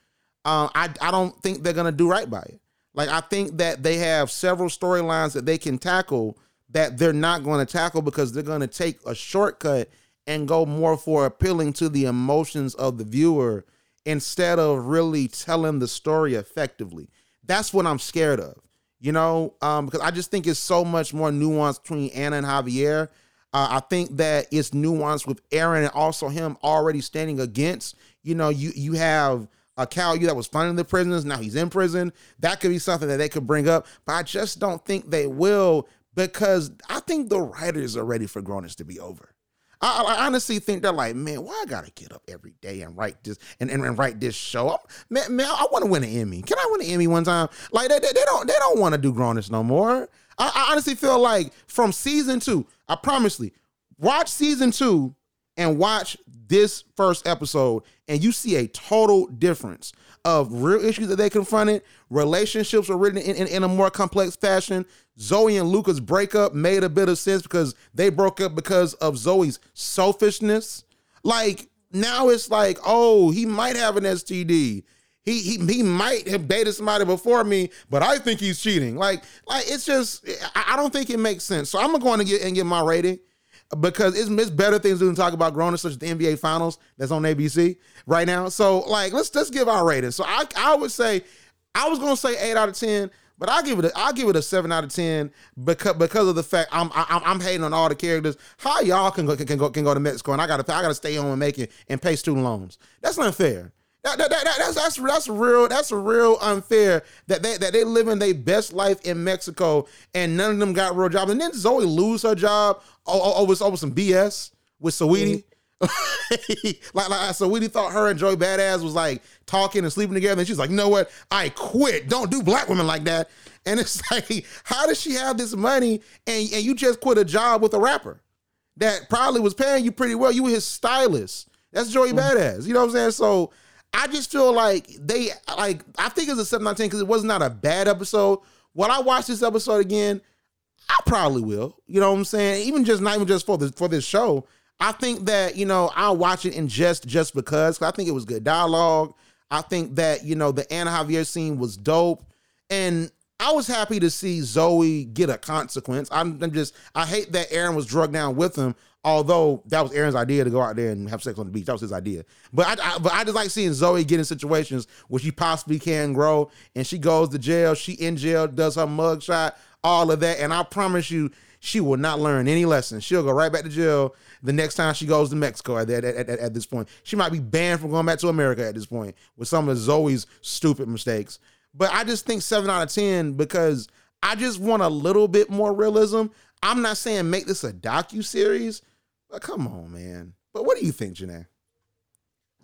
Uh, I, I don't think they're going to do right by it. Like, I think that they have several storylines that they can tackle that they're not going to tackle because they're going to take a shortcut and go more for appealing to the emotions of the viewer instead of really telling the story effectively. That's what I'm scared of, you know, um, because I just think it's so much more nuanced between Anna and Javier. Uh, I think that it's nuanced with Aaron and also him already standing against, you know, you, you have a Cal U that was funding the prisoners. Now he's in prison. That could be something that they could bring up, but I just don't think they will, because I think the writers are ready for Grown-ish to be over. I, I honestly think they're like, man, why I gotta get up every day and write this and, and, and write this show? I'm, man, man, I want to win an Emmy. Can I win an Emmy one time? Like they, they, they don't they don't want to do Grown-ish no more. I, I honestly feel like from season two, I promise you, watch season two and watch this first episode, and you see a total difference of real issues that they confronted. Relationships were written in, in, in a more complex fashion. Zoe and Luca's breakup made a bit of sense because they broke up because of Zoe's selfishness. Like, now it's like, oh, he might have an S T D. He he he might have dated somebody before me, but I think he's cheating. Like, like it's just, I, I don't think it makes sense. So I'm going to get and get my rating, because it's, it's better things to talk about Grown-ish, such as the N B A Finals that's on A B C right now. So, like, let's let's give our rating. So I I would say, I was gonna say eight out of ten, but I'll give it a, I'll give it a seven out of ten because because of the fact I'm I'm, I'm hating on all the characters. How y'all can go can, can go can go to Mexico and I gotta I gotta stay home and make it and pay student loans? That's not fair. That, that, that, that's that's that's real. That's real unfair. That they that they living their best life in Mexico, and none of them got real jobs. And then Zoe lose her job over over some B S with Saweetie. Mm-hmm. like like Saweetie thought her and Joey Badass was like talking and sleeping together, and she's like, you know what? I quit. Don't do black women like that. And it's like, how does she have this money and and you just quit a job with a rapper that probably was paying you pretty well? You were his stylist. That's Joey mm-hmm. Badass. You know what I'm saying? So I just feel like they, like, I think it's a seven out of ten because it was not a bad episode. When I watch this episode again, I probably will. You know what I'm saying? Even just, not even just for this, for this show. I think that, you know, I'll watch it in jest just because. I think it was good dialogue. I think that, you know, the Anna Javier scene was dope. And I was happy to see Zoe get a consequence. I'm, I'm just, I hate that Aaron was drugged down with him. Although that was Aaron's idea to go out there and have sex on the beach. That was his idea. But I, I but I just like seeing Zoe get in situations where she possibly can grow, and she goes to jail, she in jail, does her mugshot, all of that. And I promise you, she will not learn any lessons. She'll go right back to jail the next time she goes to Mexico at, at, at, at this point. She might be banned from going back to America at this point with some of Zoe's stupid mistakes. But I just think seven out of ten because I just want a little bit more realism. I'm not saying make this a docu-series, but come on, man. But what do you think, Janae?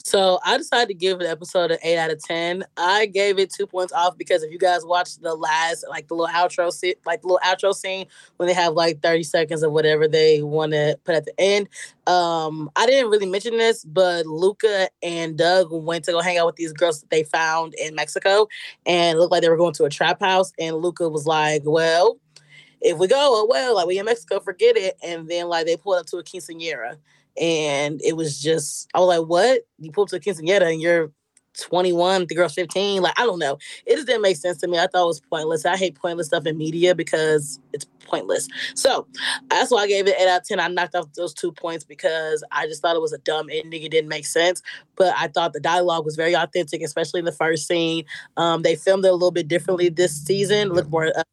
So I decided to give an episode an eight out of ten. I gave it two points off because if you guys watch the last, like the little outro, like the little outro scene when they have like thirty seconds of whatever they want to put at the end, um, I didn't really mention this, but Luca and Doug went to go hang out with these girls that they found in Mexico, and it looked like they were going to a trap house. And Luca was like, "Well, if we go, oh well, like we in Mexico, forget it." And then like they pulled up to a quinceañera, and it was just, I was like, what? You pull up to a quinceañera and you're twenty-one, the girl's fifteen. Like, I don't know. It just didn't make sense to me. I thought it was pointless. I hate pointless stuff in media because it's pointless. So that's why I gave it eight out of ten. I knocked off those two points because I just thought it was a dumb ending. It didn't make sense. But I thought the dialogue was very authentic, especially in the first scene. Um, they filmed it a little bit differently this season. Look more uh,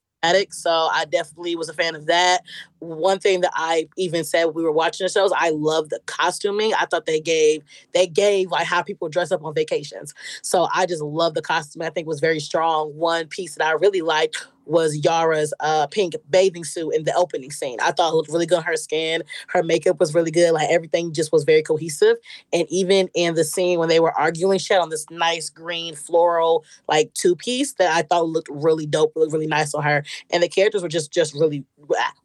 So I definitely was a fan of that. One thing that I even said when we were watching the shows, I love the costuming. I thought they gave they gave like how people dress up on vacations. So I just love the costuming. I think it was very strong. One piece that I really liked was Yara's uh, pink bathing suit in the opening scene. I thought it looked really good. Her skin, her makeup was really good. Like everything just was very cohesive. And even in the scene when they were arguing, she had on this nice green floral like two piece that I thought looked really dope, looked really nice on her. And the characters were just just really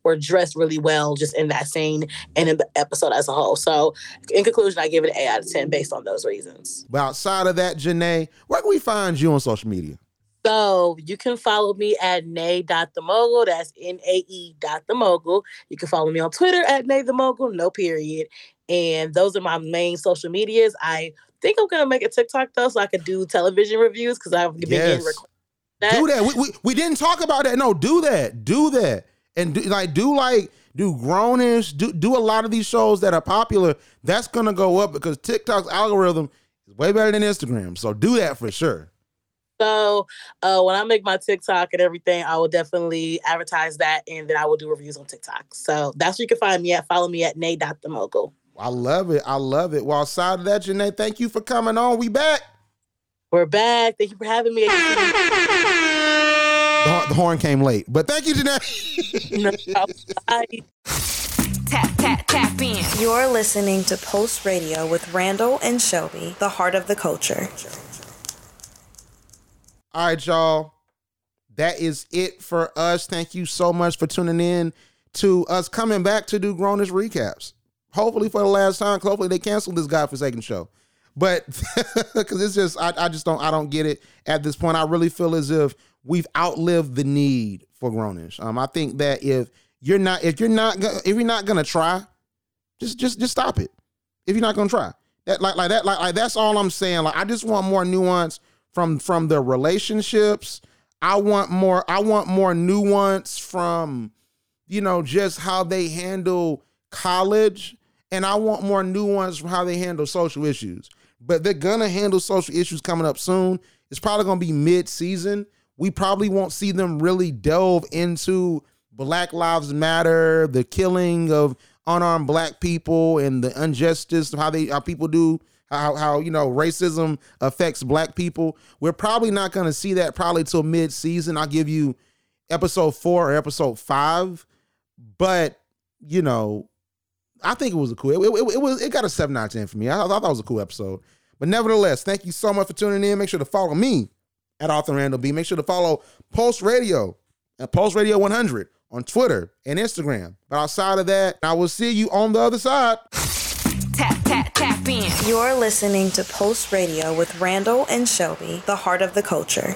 were dressed progressed really well just in that scene and in the episode as a whole. So in conclusion, I give it an eight out of ten based on those reasons. But outside of that, Janae, where can we find you on social media? So you can follow me at nay dot the mogul. That's N A E dot the mogul. You can follow me on Twitter at nay the mogul, no period. And those are my main social medias. I think I'm going to make a TikTok, though, so I can do television reviews because I've been yes. getting recorded. That. Do that. We, we we didn't talk about that. No, do that. Do that. And do, like do like do Grown-ish. Do do a lot of these shows that are popular. That's gonna go up because TikTok's algorithm is way better than Instagram. So do that for sure. So uh, when I make my TikTok and everything, I will definitely advertise that, and then I will do reviews on TikTok. So that's where you can find me at. Follow me at nay dot the mogul. I love it. I love it. Well, outside of that, Janae, thank you for coming on. We back. We're back. Thank you for having me. The, the horn came late, but thank you, Janae. Tap, tap, tap in. You're listening to Pulse Radio with Randall and Shelby, the heart of the culture. All right, y'all. That is it for us. Thank you so much for tuning in to us coming back to do Grown-ish recaps. Hopefully for the last time. Hopefully they canceled this godforsaken show. But because it's just, I, I just don't, I don't get it at this point. I really feel as if we've outlived the need for Grown-ish. Um, I think that if you're not, if you're not, go- if you're not gonna try, just, just, just stop it. If you're not gonna try, that, like, like that, like, like, that's all I'm saying. Like, I just want more nuance from, from the relationships. I want more, I want more nuance from, you know, just how they handle college, and I want more nuance from how they handle social issues. But they're going to handle social issues coming up soon. It's probably going to be mid-season. We probably won't see them really delve into Black Lives Matter, the killing of unarmed Black people, and the injustice of how they how people do, how, how you know, racism affects Black people. We're probably not going to see that probably till mid-season. I'll give you episode four or episode five. But, you know, I think it was a cool, it, it, it was, it got a seven out of ten for me. I, I thought that was a cool episode. But nevertheless, thank you so much for tuning in. Make sure to follow me at Arthur Randall B. Make sure to follow Pulse Radio at Pulse Radio one hundred on Twitter and Instagram. But outside of that, I will see you on the other side. Tap, tap, tap in. You're listening to Pulse Radio with Randall and Shelby, the heart of the culture.